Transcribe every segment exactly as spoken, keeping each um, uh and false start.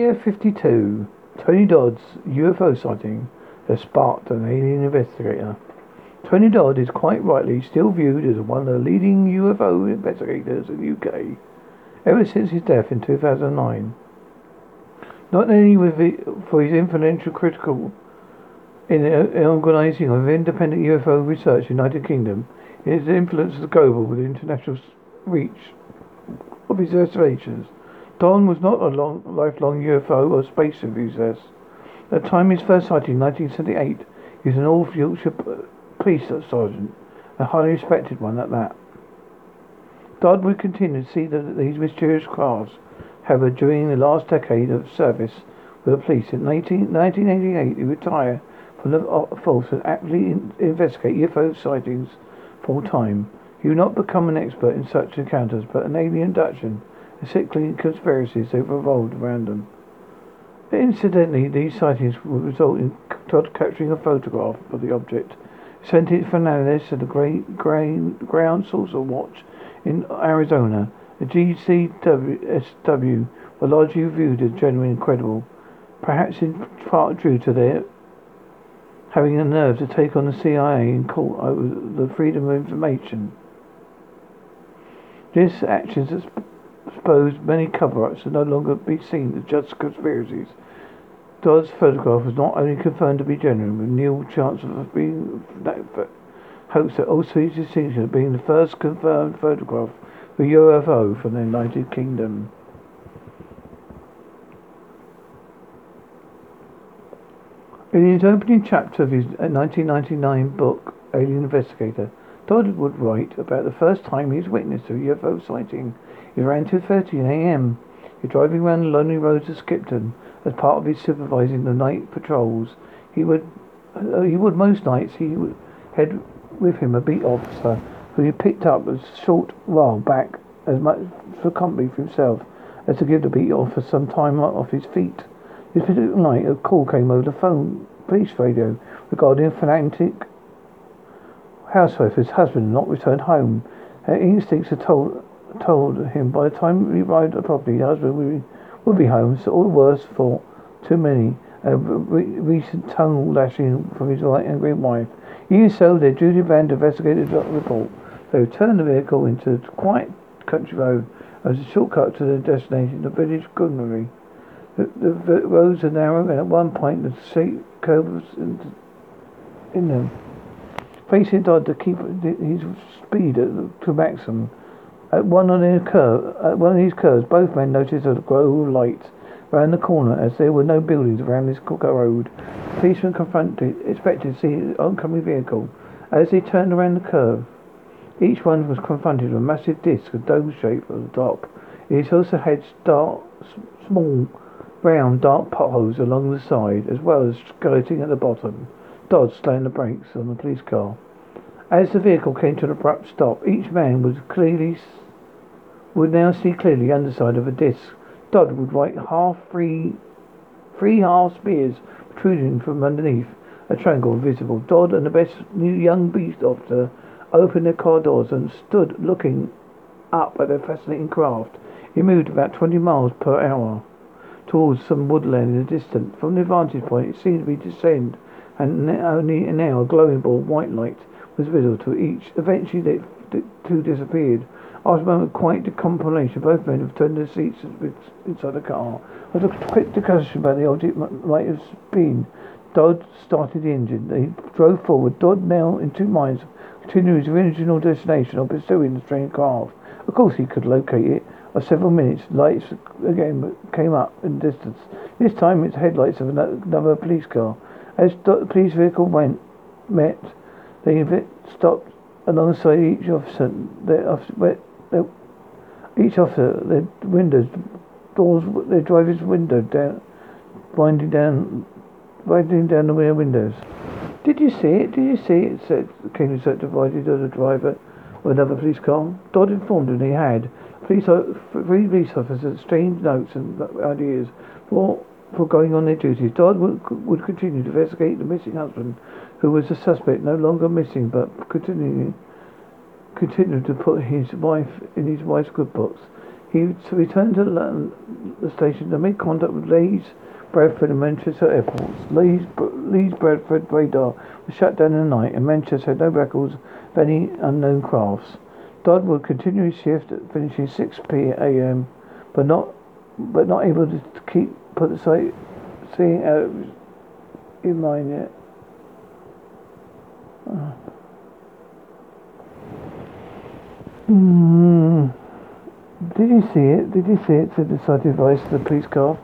Area fifty-two, Tony Dodd's U F O sighting has sparked an alien investigator. Tony Dodd is quite rightly still viewed as one of the leading U F O investigators in the U K ever since his death in two thousand nine. Not only for his influential critical in the organising of independent U F O research in the United Kingdom, his influence is global with the international reach of his observations. Don was not a long, lifelong U F O or space enthusiast. At the time of his first sighting in nineteen seventy-eight, he was an North Yorkshire police sergeant, a highly respected one at that. Dodd would continue to see that these mysterious crafts, however, during the last decade of service with the police. In nineteen eighty-eight, he retired from the force and actively investigate U F O sightings full time. He would not become an expert in such encounters, but an alien abduction, particularly conspiracies that revolved around them. Incidentally, these sightings would result in Todd capturing a photograph of the object, sent it for analysis to the Great Ground Saucer Watch in Arizona. The G C W S W were largely viewed as genuinely incredible, perhaps in part due to their having the nerve to take on the C I A in court over the Freedom of Information. This actions has exposed many cover-ups to no longer be seen as just conspiracies. Dodd's photograph was not only confirmed to be genuine, with nil chance of being hopes that also his distinction of being the first confirmed photograph of a U F O from the United Kingdom. In his opening chapter of his nineteen ninety-nine book, Alien Investigator, Dodd would write about the first time he was witness to a U F O sighting. It was around two thirty a m He was driving around the lonely roads of Skipton as part of his supervising the night patrols. He would, uh, he would most nights, he would had with him a beat officer who he picked up a short while back, as much for company for himself as to give the beat officer some time off his feet. This particular night, a call came over the phone police radio regarding a fanatic housewife whose husband had not returned home. Her instincts had told told him by the time he arrived at the property, the husband would be, would be home, so all the worse for too many. A re- recent tongue lashing from his light angry wife. Even so, their duty band investigated the report. They turned the vehicle into a quiet country road as a shortcut to their destination, the village greenery. The, the, the roads are narrow, and at one point the steep curves in, in them. Facing Dodd to keep his speed at, to maximum. At one of these curve, at one of these curves, both men noticed a glow of light round the corner, as there were no buildings around this road. The policeman confronted, expected to see an oncoming vehicle. As they turned around the curve, each one was confronted with a massive disc of dome shape at the top. It also had dark, small, round, dark potholes along the side, as well as skirting at the bottom. Dodd slammed the brakes on the police car. As the vehicle came to an abrupt stop, each man was clearly would now see clearly the underside of a disc. Dodd would write half three, three half spears protruding from underneath a triangle visible. Dodd and the best new young beast officer opened their car doors and stood looking up at their fascinating craft. It moved about twenty miles per hour towards some woodland in the distance. From the vantage point, it seemed to be descend, and only now a glowing ball of white light was visible to each. Eventually, the d- two disappeared. After a moment of quiet decompilation, both men have turned their seats inside the car. After a quick discussion about the object might have been, Dodd started the engine. They drove forward. Dodd, now in two minds, continued his original destination or pursuing the strange craft. Of course, he could locate it. After several minutes, lights again came up in the distance. This time, it's headlights of another police car. As the police vehicle went met. They stopped alongside each officer. Each officer, their windows, doors, their driver's window down, winding down, winding down the rear windows. Did you see it? Did you see it? Said came to such divided as a driver or another police car. Dodd informed him he had. Police, three police officers, strange notes and ideas for for going on their duties. Dodd would, would continue to investigate the missing husband, who was a suspect, no longer missing, but continuing, continued to put his wife in his wife's good books. He returned to the station to make contact with Leeds Bradford and Manchester airports. Leeds, Leeds Bradford radar was shut down in the night, and Manchester had no records of any unknown crafts. Dodd would continue his shift, finishing six p.m., but not but not able to keep put the sight seeing out of his in mind yet. Uh. Mm. Did you see it? Did you see it? Said the sighted voice to the police car.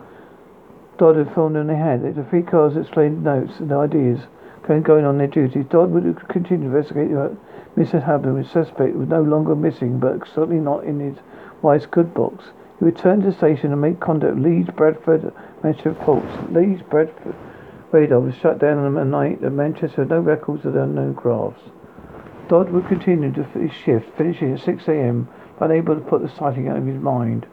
Dodd had phoned in their hand. The three cars explained notes and ideas going on their duties. Dodd would continue to investigate what Missus Habbard, the suspect, was no longer missing, but certainly not in his wife's good box. He returned to the station and made contact with Leeds Bradford, Manchester Pulse. Leeds Bradford radar was shut down on the night at Manchester, had no records of the unknown crafts. Dodd would continue to his shift, finishing at six a.m., unable to put the sighting out of his mind.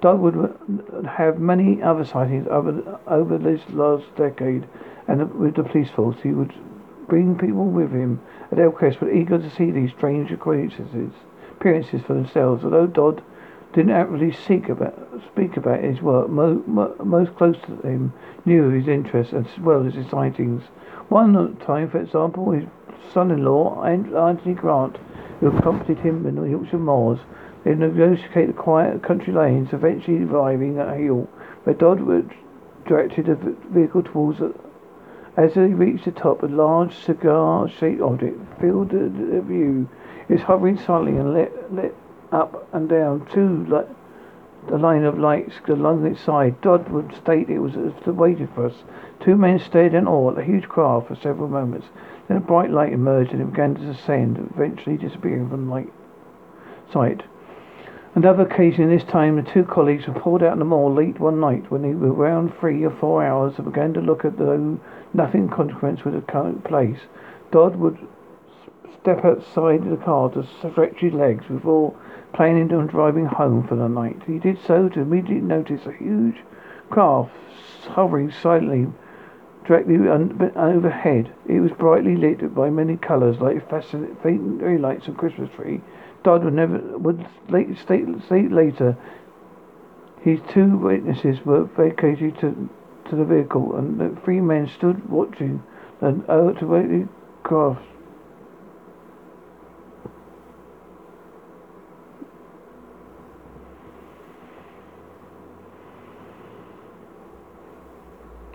Dodd would have many other sightings over, over this last decade, and with the police force, he would bring people with him at Elcrest, but eager to see these strange acquaintances, appearances for themselves. Although Dodd didn't actively seek about, speak about his work, mo, mo, most close to him knew of his interests as well as his sightings. One time, for example, his son-in-law, Anthony Grant, who accompanied him in the Yorkshire moors, they negotiated the quiet country lanes, eventually arriving at a hill, where Dodd directed the vehicle towards it. As they reached the top, a large cigar-shaped object filled the, the view. It was hovering silently and lit, lit up and down two like the line of lights along its side. Dodd would state it was as if it waited for us. Two men stared in awe at the huge craft for several moments. Then a bright light emerged and it began to descend, eventually disappearing from light sight. Another occasion, this time the two colleagues were pulled out in the moor late one night when they were round three or four hours and began to look at the nothing consequence with the current place. Dodd would step outside the car to stretch his legs before planning on driving home for the night. He did so to immediately notice a huge craft hovering silently directly un- overhead. It was brightly lit by many colours, like faint fairy lights of Christmas tree. Dodd would never would late, state, state later. His two witnesses were vacated to to the vehicle, and the three men stood watching an outwardly craft.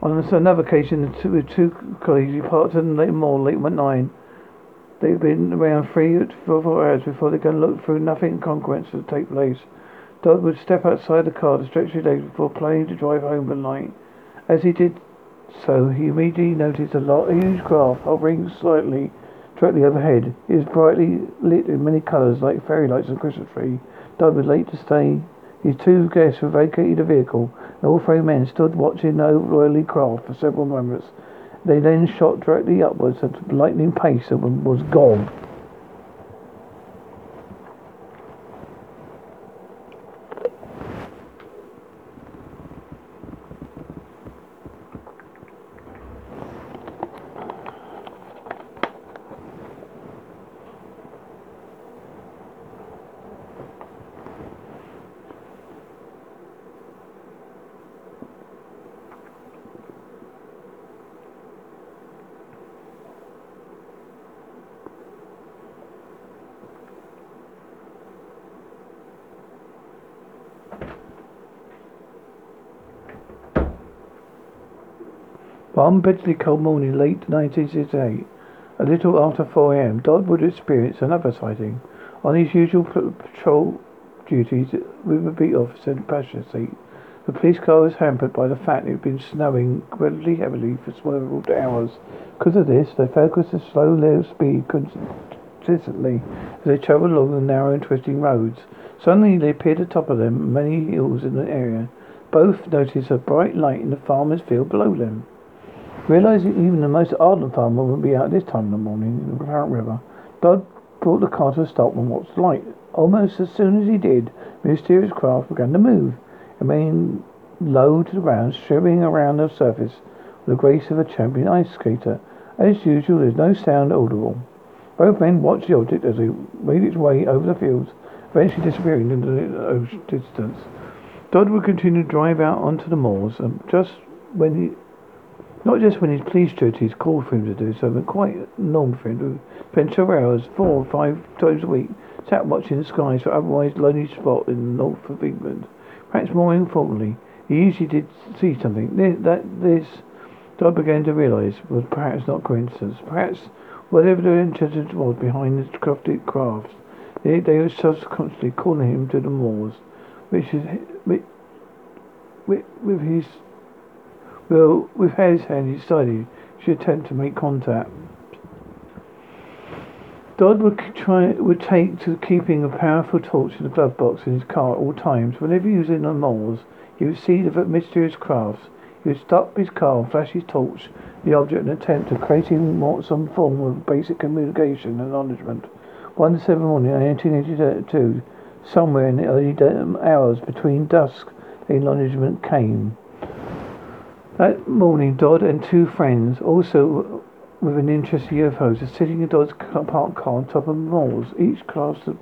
On another occasion, the two, two colleagues departed and late more late one nine. They'd been around three or four hours before they can look through nothing congruence to take place. Dodd would step outside the car to stretch his legs before planning to drive home at night. As he did so, he immediately noticed a large, huge craft hovering slightly directly overhead. It was brightly lit in many colours, like fairy lights and Christmas tree. Dodd was late to stay. His two guests had vacated the vehicle, and all three men stood watching the overhead craft for several moments. They then shot directly upwards at a lightning pace and was gone. One bitterly cold morning, late nineteen sixty-eight, a little after four a.m., Dodd would experience another sighting. On his usual patrol duties with a beat officer in the passenger seat, the police car was hampered by the fact it had been snowing relatively heavily for several hours. Because of this, they focused the slow, low speed consistently as they travelled along the narrow and twisting roads. Suddenly, they appeared atop of them many hills in the area. Both noticed a bright light in the farmer's field below them. Realising even the most ardent farmer wouldn't be out this time in the morning in the current river, Dodd brought the car to a stop and watched the light. Almost as soon as he did, the mysterious craft began to move. It remained low to the ground, shimmering around the surface with the grace of a champion ice skater. As usual, there's no sound audible. Both men watched the object as it made its way over the fields eventually disappearing into the distance. Dodd would continue to drive out onto the moors, and just when he, not just when he's pleased to, he's called for him to do so, but quite normal for him to spend several hours, four or five times a week, sat watching the skies for otherwise lonely spot in the north of England. Perhaps more informally, he usually did see something. That this, Dodd began to realise, was perhaps not coincidence. Perhaps whatever the intelligence was behind the crafted crafts, they, they were subconsciously calling him to the moors, which is with, with, with his well, with his hand he decided he should attempt to make contact. Dodd would try would take to keeping a powerful torch in the glove box in his car at all times. Whenever he was in the moors, he would see the mysterious crafts. He would stop his car and flash his torch, the object, in an attempt of creating some form of basic communication and acknowledgement. One December morning in nineteen eighty-two, somewhere in the early hours between dusk, the acknowledgement came. That morning, Dodd and two friends, also with an interest in U F Os, were sitting in Dodd's parked car on top of moors, each clasped a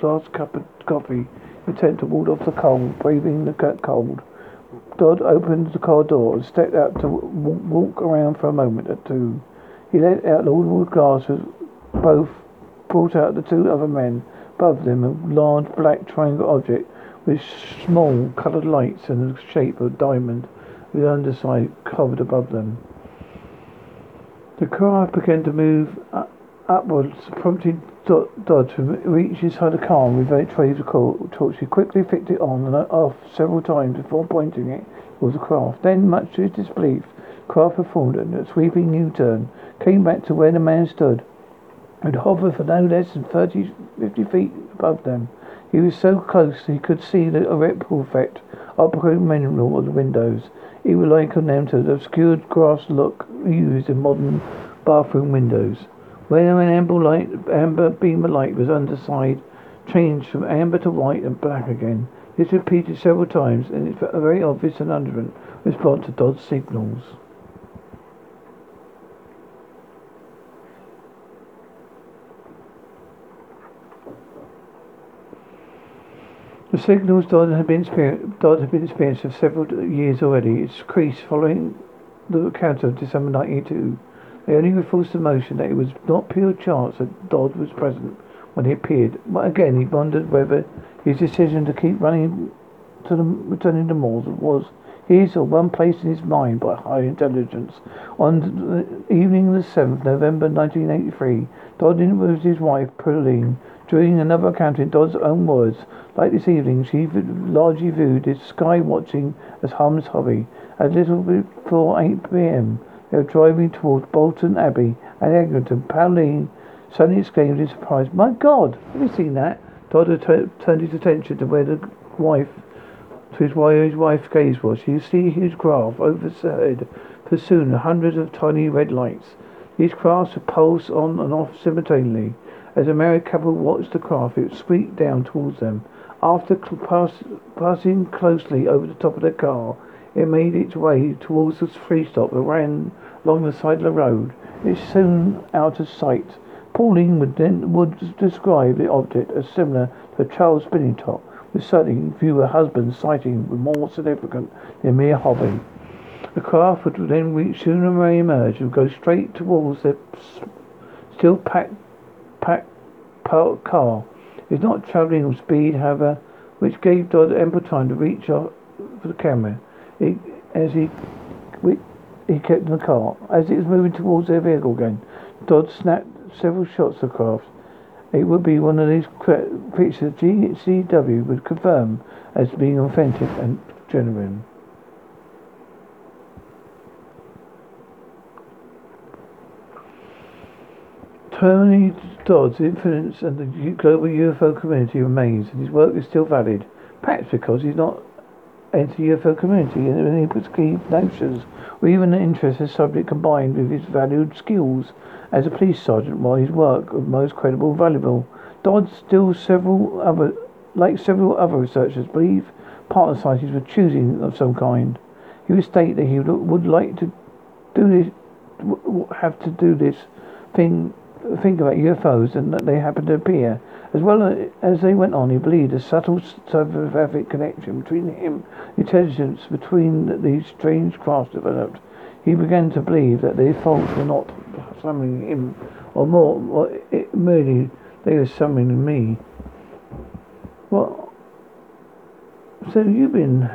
glass cup of coffee, in attempt to ward off the cold, braving the cold. Dodd opened the car door and stepped out to walk around for a moment or two. He let out audible gasps. Both brought out the two other men. Above them, a large black triangular object with small coloured lights and the shape of a diamond, with the underside covered above them. The craft began to move up- upwards, prompting Dodd to reach inside the car and retrieve the torch. He quickly flicked it on and off several times before pointing it towards the craft. Then, much to his disbelief, the craft performed a sweeping U-turn, came back to where the man stood, and hovered for no less than thirty, fifty feet above them. He was so close he could see the erect effect upcoming mineral of the windows. It would liken them to the obscured grass look used in modern bathroom windows, where an amber light, amber beam of light was underside, changed from amber to white and black again. This repeated several times, and it's a very obvious and underhand response to Dodd's signals. The signals Dodd had been experienced for several years already. It increased following the encounter of December nineteen eighty-two. They only reinforced the notion that it was not pure chance that Dodd was present when he appeared. But again, he wondered whether his decision to keep running to the returning to Moors was his or one placed in his mind by high intelligence. On the evening of the seventh November nineteen eighty-three, Dodd interviewed his wife, Pauline. During another account in Dodd's own words, like this evening, she largely viewed his sky watching as Hum's hobby. A little before eight p.m, they were driving towards Bolton Abbey and Egerton. Pauline suddenly exclaimed in surprise, "My God, have you seen that?" Dodd had t- turned his attention to where the wife, to his, where his wife's gaze was. She could see his craft overhead, pursuing hundreds of tiny red lights. These crafts would pulse on and off simultaneously. As a married couple watched the craft, it would sweep down towards them. After cl- pass- passing closely over the top of the car, it made its way towards the free stop that ran along the side of the road. It was soon out of sight. Pauline would then would describe the object as similar to a child's spinning top, with certain fewer husbands citing were more significant than mere hobby. The craft would then reach soon and re-emerge and go straight towards the still packed, packed, parked car. It was not travelling on speed, however, which gave Dodd ample time to reach out for the camera. It, as he he kept in the car, as it was moving towards their vehicle again, Dodd snapped several shots of the craft. It would be one of these pictures G C W would confirm as being authentic and genuine. Tony Dodd's influence in the global U F O community remains, and his work is still valid, perhaps because he's not entered the U F O community in any particular notions, or even an interest in the subject combined with his valued skills as a police sergeant, while his work was most credible and valuable. Dodd, still several other, like several other researchers, believe partner societies were choosing of some kind. He would state that he would like to do this, have to do this thing, think about U F Os and that they happen to appear, As well as they went on, he believed a subtle telepathic connection between him and intelligence between these strange crafts developed. He began to believe that their faults were not summoning him, or more, or it, merely they were summoning me. Well, so you've been...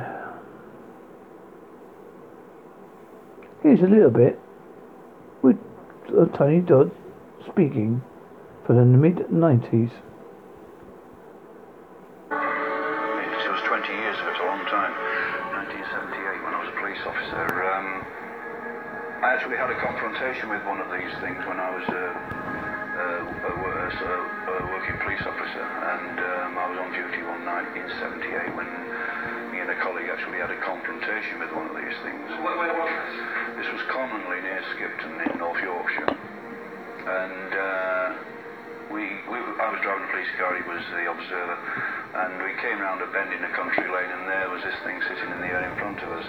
Here's a little bit with uh, Tony Dodd speaking for the mid nineties. It was twenty years ago, it's a long time. nineteen seventy-eight, when I was a police officer. Um, I actually had a confrontation with one of these things when I was a, a, a, a, a working police officer, and um, I was on duty one night in seventy-eight when me and a colleague actually had a confrontation with one of these things. Where, where was this? This was commonly near Skipton in North Yorkshire, and uh, we, we I was driving a police car, he was the observer, and we came round a bend in a country lane, and there was this thing sitting in the air in front of us,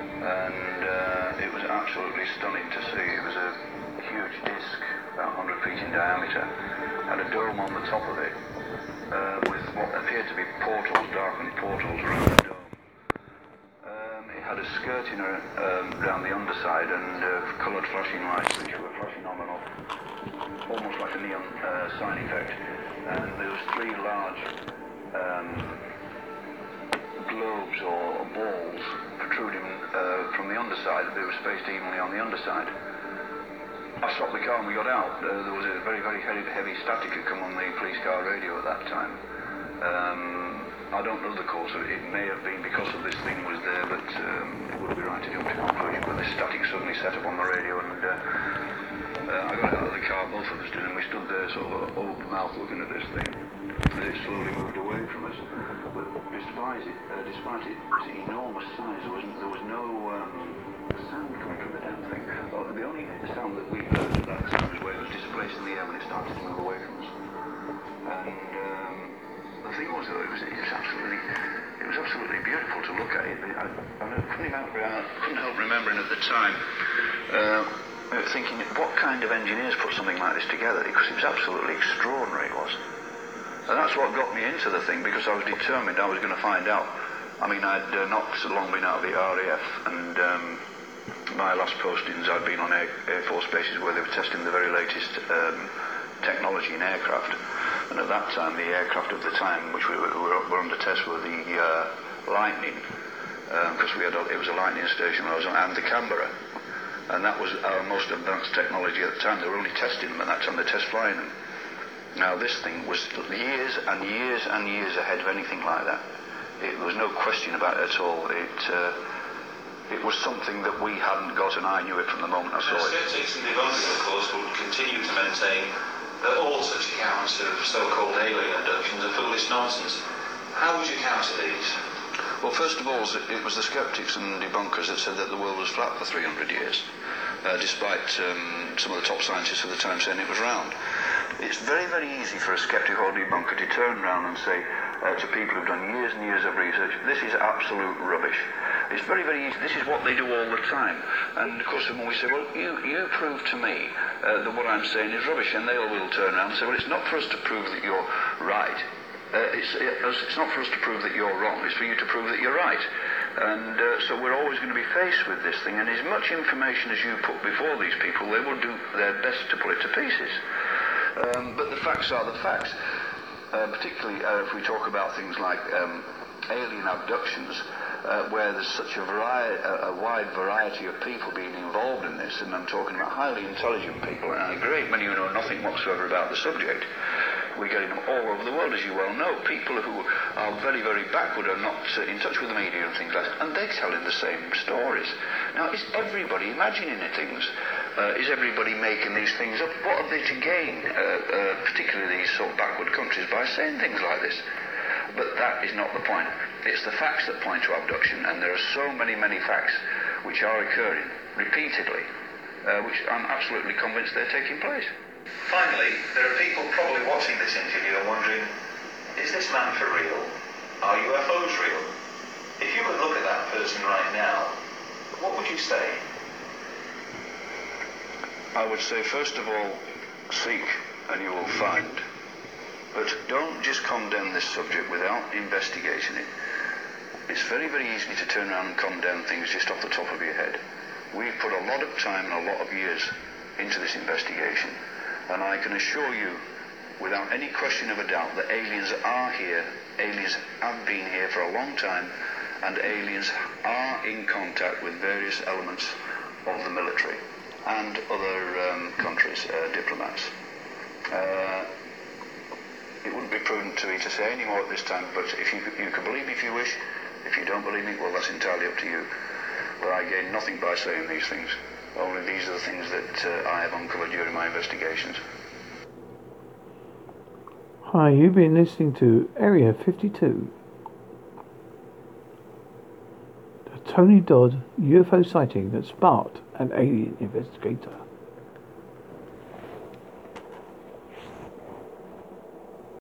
and uh, it was absolutely stunning to see. It was a huge disc, about one hundred feet in diameter, had a dome on the top of it, uh, with what appeared to be portals, darkened portals around the dome. Had a skirt in her um, round the underside, and uh, coloured flashing lights which were flashing on and off, almost like a neon uh, sign effect. And there was three large um, globes or balls protruding uh, from the underside. They were spaced evenly on the underside. I stopped the car and we got out. Uh, there was a very, very heavy, heavy static had come on the police car radio at that time. Um, I don't know the cause of it. It may have been because of this thing was there, but um, it would be right to jump to conclusion. But this static suddenly set up on the radio, and uh, uh, I got out of the car, both of us did, and we stood there sort of open mouth looking at this thing. And it slowly moved away from us. But despite it, uh, despite its enormous size, there was, there was no um, sound coming from the damn thing. Well, the only sound that we heard at that time was when it was displaced in the air when it started to move away from us. And, um, The thing was, though, it was, it was absolutely, it was absolutely beautiful to look at. It, I, I couldn't help, couldn't help remembering at the time, uh, thinking, what kind of engineers put something like this together? Because it was absolutely extraordinary. It was, and that's what got me into the thing, because I was determined I was going to find out. I mean, I'd uh, not so long been out of the R A F, and um, my last postings, I'd been on Air, Air Force bases where they were testing the very latest um, technology in aircraft. And at that time, the aircraft of the time, which we were, were under test, were the uh, Lightning, because um, we had a, it was a Lightning station where I was on, and the Canberra, and that was our most advanced technology at the time. They were only testing them at that time; they test flying them. Now, this thing was years and years and years ahead of anything like that. It, there was no question about it at all. It uh, it was something that we hadn't got, and I knew it from the moment I saw it. The skeptics and the debunkers, of course, will continue to maintain that all such accounts of so-called alien abductions are foolish nonsense. How would you counter these? Well, first of all, it was the sceptics and debunkers that said that the world was flat for three hundred years, uh, despite um, some of the top scientists of the time saying it was round. It's very, very easy for a sceptic or debunker to turn around and say uh, to people who've done years and years of research, this is absolute rubbish. It's very, very easy. This is what they do all the time. And, of course, when we say, well, you, you prove to me uh, that what I'm saying is rubbish, and they all will turn around and say, well, it's not for us to prove that you're right. Uh, it's, it's not for us to prove that you're wrong. It's for you to prove that you're right. And uh, so we're always going to be faced with this thing. And as much information as you put before these people, they will do their best to put it to pieces. Um, but the facts are the facts. Uh, particularly uh, if we talk about things like um, alien abductions, Uh, where there's such a, variety, a, a wide variety of people being involved in this, and I'm talking about highly intelligent people, and a great many who know nothing whatsoever about the subject. We're getting them all over the world, as you well know. People who are very, very backward are not uh, in touch with the media and things like that, and they're telling the same stories. Now, is everybody imagining things? Uh, is everybody making these things up? What are they to gain, uh, uh, particularly these sort of backward countries, by saying things like this? But that is not the point. It's the facts that point to abduction, and there are so many, many facts which are occurring repeatedly, uh, which I'm absolutely convinced they're taking place. Finally, there are people probably watching this interview and wondering, is this man for real? Are U F Os real? If you could look at that person right now, what would you say? I would say, first of all, seek and you will find. But don't just condemn this subject without investigating it. It's very, very easy to turn around and condemn things just off the top of your head. We've put a lot of time and a lot of years into this investigation, and I can assure you, without any question of a doubt, that aliens are here, aliens have been here for a long time, and aliens are in contact with various elements of the military and other um, countries, uh, diplomats. Uh, it wouldn't be prudent to me to say any more at this time, but if you, you can believe me if you wish. If you don't believe me, well, that's entirely up to you. But I gain nothing by saying these things. Only these are the things that uh, I have uncovered during my investigations. Hi, you've been listening to Area fifty-two, the Tony Dodd U F O sighting that sparked an alien investigator.